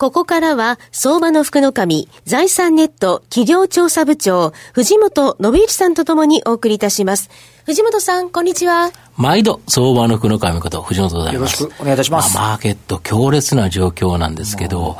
ここからは相場の福の神財産ネット企業調査部長藤本信之さんとともにお送りいたします。藤本さん、こんにちは。毎度相場の福の神こと藤本でございます。よろしくお願いいたします。マーケット強烈な状況なんですけど、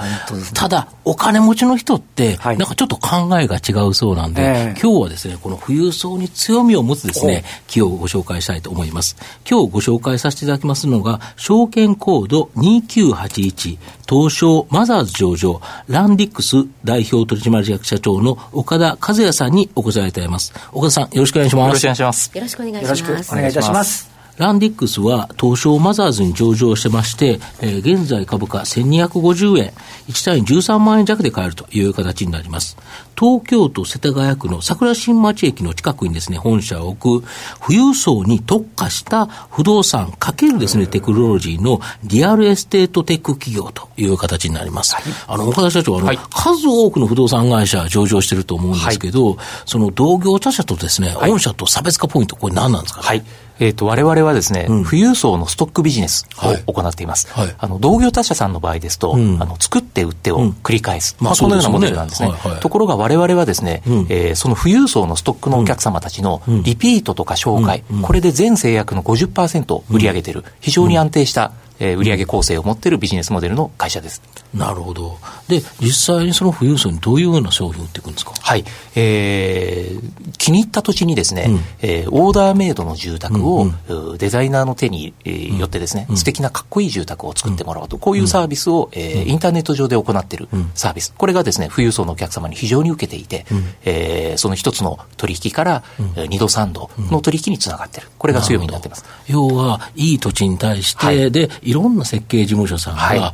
ただお金持ちの人って、はい、なんかちょっと考えが違うそうなんで、今日はですね、この富裕層に強みを持つですね企業をご紹介したいと思います。今日ご紹介させていただきますのが証券コード2981東証マザーズ上場ランディックス代表取締役社長の岡田和也さんにお越しいただいております。岡田さん、よろしくお願いします。よろしくお願いします。よろしくお願いします。よろしくお願いいたします。ランディックスは東証マザーズに上場してまして、現在株価1250円、1単位13万円弱で買えるという形になります。東京都世田谷区の桜新町駅の近くにですね、本社を置く富裕層に特化した不動産×ですね、テクノロジーのリアルエステートテック企業という形になります。岡田社長は、数多くの不動産会社上場していると思うんですけど、その同業他社とですね、本社と差別化ポイント、これ何なんですかね。我々はですね、富裕層のストックビジネスを行っています。同業他社さんの場合ですと、作って売ってを繰り返す。そのようなモデルなんですね。ところが我々はですね、その富裕層のストックのお客様たちのリピートとか紹介、これで全制約の 50% 売り上げている、非常に安定した売上構成を持っているビジネスモデルの会社です。なるほど。で、実際にその富裕層にどういうような商品を売っていくんですか。気に入った土地にですね、オーダーメイドの住宅を、デザイナーの手によってですね、素敵なかっこいい住宅を作ってもらおうと、こういうサービスを、インターネット上で行っているサービス、これがですね富裕層のお客様に非常に受けていて、その一つの取引から2度3度の取引につながっている、これが強みになっています。要はいい土地に対して、でいろんな設計事務所さんが、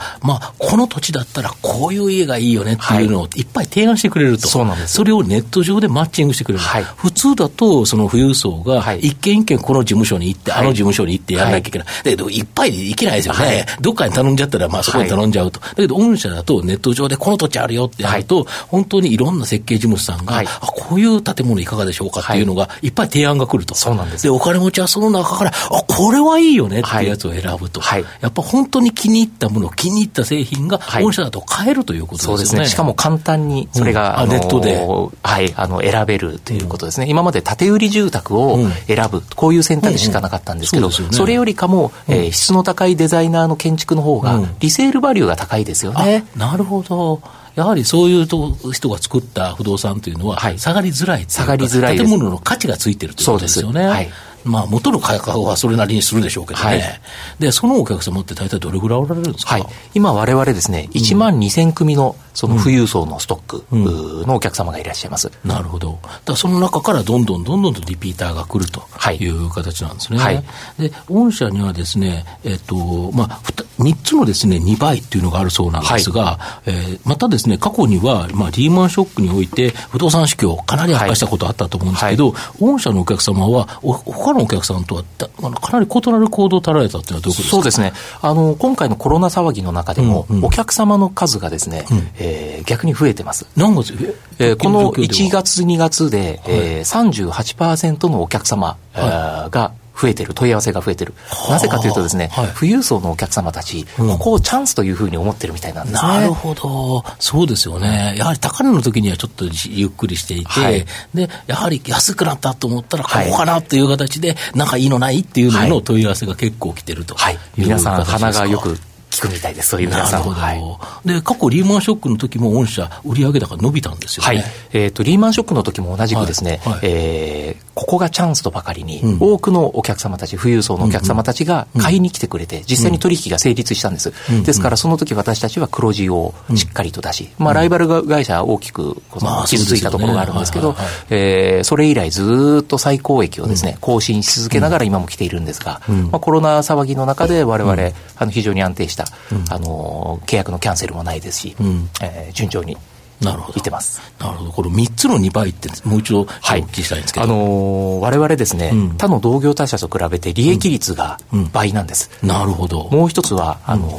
この土地だったらこういう家がいいよねっていうのをいっぱい提案してくれると、それをネット上でマッチングしてくれる、普通だとその富裕層が一軒一軒この事務所に行って、あの事務所に行ってやらなきゃいけない、だけどいっぱいでいけないですよね、どっかに頼んじゃったら、そこに頼んじゃうと、だけど御社だとネット上でこの土地あるよってやると、本当にいろんな設計事務所さんが、こういう建物いかがでしょうかっていうのがいっぱい提案が来ると。そうなんです。でお金持ちはその中から、これはいいよねっていうやつを選ぶと、やっぱ本当に気に入ったもの、気に入った製品が御社だと買えるということですよね。そうですね。しかも簡単にそれが、ネットで、選べるということですね。今まで建て売り住宅を選ぶ、こういう選択しかなかったんですけど、それよりかも、質の高いデザイナーの建築の方が、リセールバリューが高いですよね。なるほど。やはりそういう人が作った不動産というのは、下がりづらいというか、建物の価値がついているということですよね。元の価格はそれなりにするでしょうけどね、でそのお客様って大体どれぐらいおられるんですか。今我々ですね、1万2000組のその富裕層のストックのお客様がいらっしゃいます。なるほど。だからその中からどんどんとリピーターが来るという形なんですね。で御社にはですね、3つのですね2倍っていうのがあるそうなんですが、またですね過去には、リーマンショックにおいて不動産市況かなり悪化したことあったと思うんですけど、御社のお客様は他のお客さんとはかなり異なる行動を取られたというのはどういうことですか。そうですね、今回のコロナ騒ぎの中でも、お客様の数がですね、逆に増えてます。何月、この1月2月で、38% のお客様が増えてる、問い合わせが増えてる。なぜかというとですね、富裕層のお客様たち、ここをチャンスというふうに思ってるみたいなんですね。なるほど。そうですよね。やはり高値の時にはちょっとゆっくりしていて、でやはり安くなったと思ったらここかなという形で、なんかいいのないっていうのの問い合わせが結構来てるという、皆さん鼻がよく聞くみたいです。そういう皆さん。で過去リーマンショックの時も御社売上高伸びたんですよね。リーマンショックの時も同じくですね、ここがチャンスとばかりに、多くのお客様たち、富裕層のお客様たちが買いに来てくれて、実際に取引が成立したんです。ですからその時私たちは黒字をしっかりと出し、ライバル会社は大きく傷ついたところがあるんですけど、それ以来ずっと最高益をですね、更新し続けながら今も来ているんですが、コロナ騒ぎの中で我々、非常に安定した契約のキャンセルもないですし、順調にいてます。なるほど。これ3つの2倍ってもう一度お聞きしたいんですけど、我々ですね、他の同業他社と比べて利益率が倍なんです。なるほど。もう一つは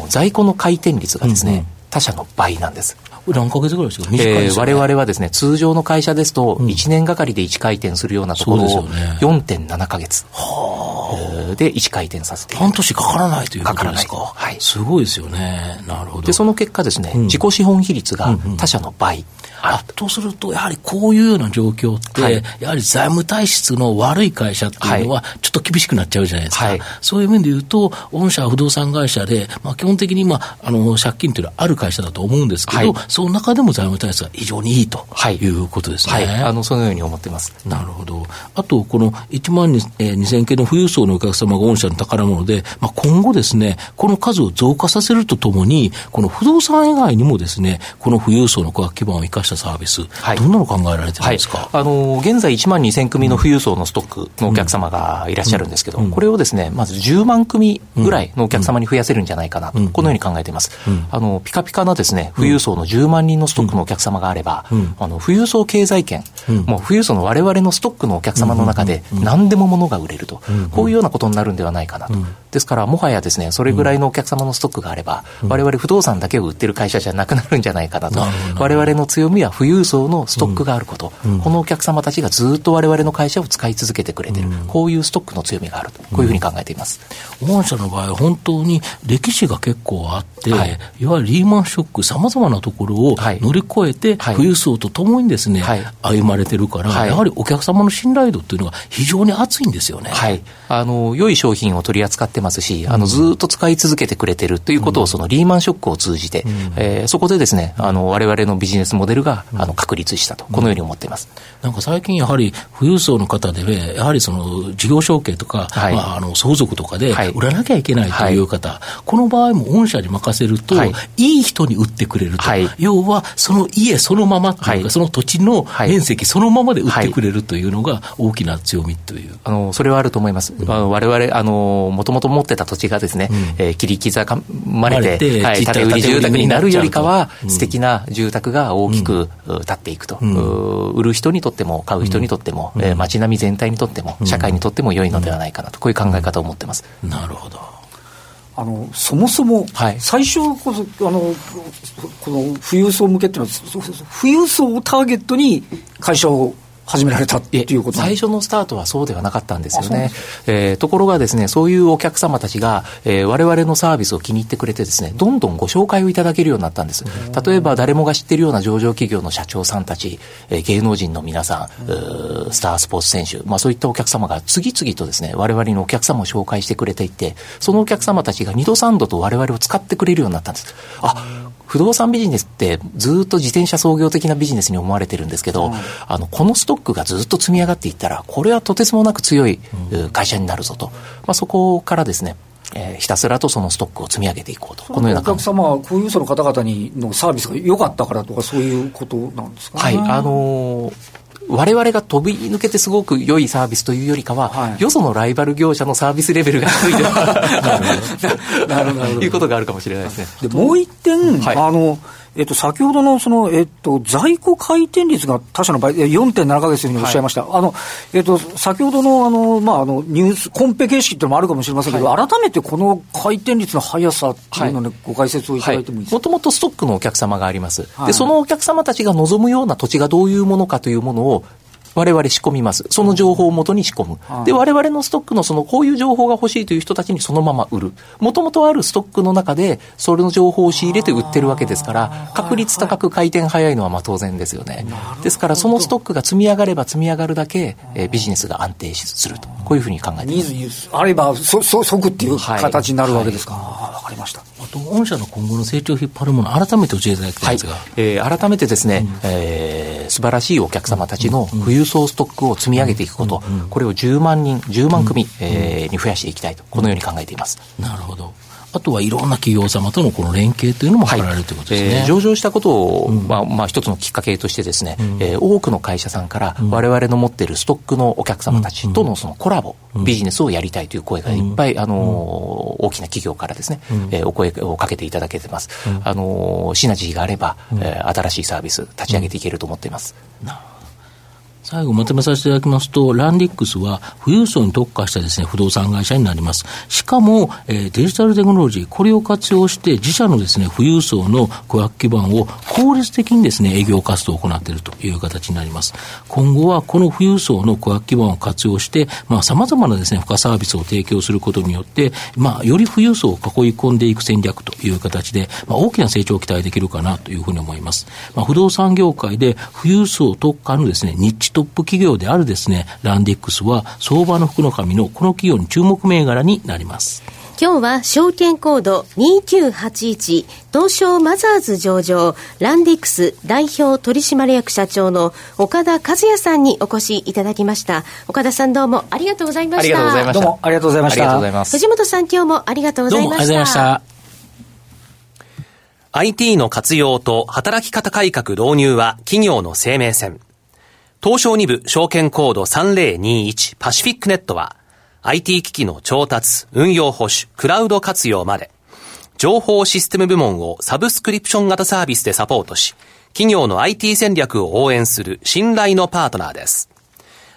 在庫の回転率がですね、他社の倍なんです。何ヶ月ぐらいですか？短いですよね。我々はですね、通常の会社ですと1年がかりで1回転するようなところを 4.7 ヶ月で1回転させて、半年かからないということですか？はい、すごいですよね。なるほど。でその結果ですね、自己資本比率が他社の倍、とするとやはりこういうような状況って、やはり財務体質の悪い会社っていうのはちょっと厳しくなっちゃうじゃないですか。そういう面で言うと御社は不動産会社で、基本的に、借金というのはある会社だと思うんですけど、その中でも財務体質が非常にいいということですね。そのように思ってます。なるほど。あとこの1万2000件の富裕層のお客様が御社の宝物で、今後ですねこの数を増加させるとともに、この不動産以外にもですね、この富裕層の顧客基盤を生かしたサービス、どんなの考えられてるんですか？現在1万2000組の富裕層のストックのお客様がいらっしゃるんですけど、これをですねまず10万組ぐらいのお客様に増やせるんじゃないかなと、このように考えています。ピカピカなですね富裕層の10万人のストックのお客様があれば、富裕層経済圏、もう富裕層の我々のストックのお客様の中で何でも物が売れると、こういうようなことになるんではないかなと。ですからもはやですねそれぐらいのお客様のストックがあれば、我々不動産だけを売ってる会社じゃなくなるんじゃないかなと。我々の強みは富裕層のストックがあること、このお客様たちがずっと我々の会社を使い続けてくれてる、こういうストックの強みがあると、こういうふうに考えています。御社の場合は本当に歴史が結構あって、いわゆるリーマンショック、さまざまなところを乗り越えて、富裕層とともにですね、歩まれてるから、やはりお客様の信頼度というのが非常に厚いんですよね。良い商品を取り扱ってますし、ずっと使い続けてくれてるということを、そのリーマンショックを通じて、そこでですね我々のビジネスモデルが確立したと、このように思っています。なんか最近やはり富裕層の方でやはりその事業承継とか、相続とかで売らなきゃいけないという方、この場合も御社に任せると、いい人に売ってくれると、要はその家そのままというか、その土地の面積そのままで売ってくれるというのが大きな強みという、それはあると思います。我々もともと持ってた土地がですね、切り刻まれて、建て売り住宅になるよりかは、素敵な住宅が大きく立っていくと、売る人にとっても買う人にとっても、街並み全体にとっても社会にとっても良いのではないかなと、こういう考え方を持ってます。なるほど。そもそも最初こそ、この富裕層向けっていうのは富裕層をターゲットに会社を始められたっていうこと、最初のスタートはそうではなかったんですよね。ところがですね、そういうお客様たちが、我々のサービスを気に入ってくれてですね、どんどんご紹介をいただけるようになったんです。例えば誰もが知っているような上場企業の社長さんたち、芸能人の皆さん、スタースポーツ選手、そういったお客様が次々とですね我々のお客様を紹介してくれていて、そのお客様たちが2度3度と我々を使ってくれるようになったんです。不動産ビジネスってずっと自転車創業的なビジネスに思われてるんですけど、このストックがずっと積み上がっていったら、これはとてつもなく強い会社になるぞと、そこからですね、ひたすらとそのストックを積み上げていこうと、このような感じ。お客様は富裕層の方々にのサービスが良かったからとか、そういうことなんですかね。我々が飛び抜けてすごく良いサービスというよりかは、よそのライバル業者のサービスレベルが低いということがあるかもしれないですね。でもう一点、先ほどのその、在庫回転率が他社の場合 4.7 ヶ月というふうにおっしゃいました。先ほどのニュースコンペ形式ってのもあるかもしれませんけど、改めてこの回転率の速さっていうので、ご解説をいただいてもいいですか？もともとストックのお客様があります。でそのお客様たちが望むような土地がどういうものかというものを我々仕込みます。その情報を元に仕込む。で我々のストックのそのこういう情報が欲しいという人たちにそのまま売る。もともとあるストックの中でそれの情報を仕入れて売ってるわけですから、確率高く回転早いのは当然ですよね。ですからそのストックが積み上がれば積み上がるだけ、ビジネスが安定すると、こういうふうに考えています。ニーズあれば即っていう形になるわけですか？わかりました。あと御社の今後の成長を引っ張るもの、改めて教えていただきたいんですが、改めてですね、素晴らしいお客様たちの富裕層ストックを積み上げていくこと、これを10万人、10万組に増やしていきたいと、このように考えています。なるほど。あとはいろんな企業様とのこの連携というのも図られるということですね。上場したことを、一つのきっかけとしてですね、多くの会社さんから我々の持っているストックのお客様たちとのそのコラボ、ビジネスをやりたいという声がいっぱい、大きな企業からですね、お声をかけていただけてます。シナジーがあれば、新しいサービス立ち上げていけると思っています。最後まとめさせていただきますと、ランディックスは富裕層に特化したですね、不動産会社になります。しかも、デジタルテクノロジー、これを活用して自社のですね、富裕層の顧客基盤を効率的にですね、営業活動を行っているという形になります。今後はこの富裕層の顧客基盤を活用して、様々なですね、付加サービスを提供することによって、より富裕層を囲い込んでいく戦略という形で、大きな成長を期待できるかなというふうに思います。不動産業界で富裕層特化のですね、ニッチトップ企業であるですね、ランディックスは相場の福の神のこの企業に注目銘柄になります。今日は証券コード2981東証マザーズ上場ランディックス代表取締役社長の岡田和也さんにお越しいただきました。岡田さんどうもありがとうございました。どうもありがとうございました。藤本さん今日もありがとうございました。どうもありがとうございました。 IT の活用と働き方改革導入は企業の生命線。東証2部証券コード3021パシフィックネットは IT 機器の調達、運用保守、クラウド活用まで情報システム部門をサブスクリプション型サービスでサポートし、企業の IT 戦略を応援する信頼のパートナーです。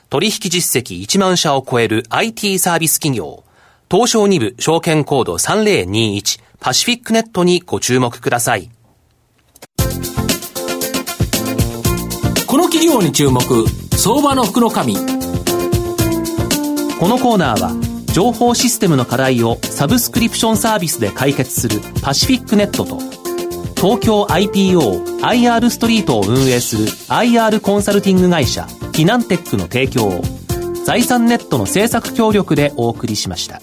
取引実績1万社を超える IT サービス企業、東証2部証券コード3021パシフィックネットにご注目ください。この企業に注目、相場の福の神。このコーナーは情報システムの課題をサブスクリプションサービスで解決するパシフィックネットと東京 IPO IR ストリートを運営する IR コンサルティング会社フィナンテックの提供を財産ネットの制作協力でお送りしました。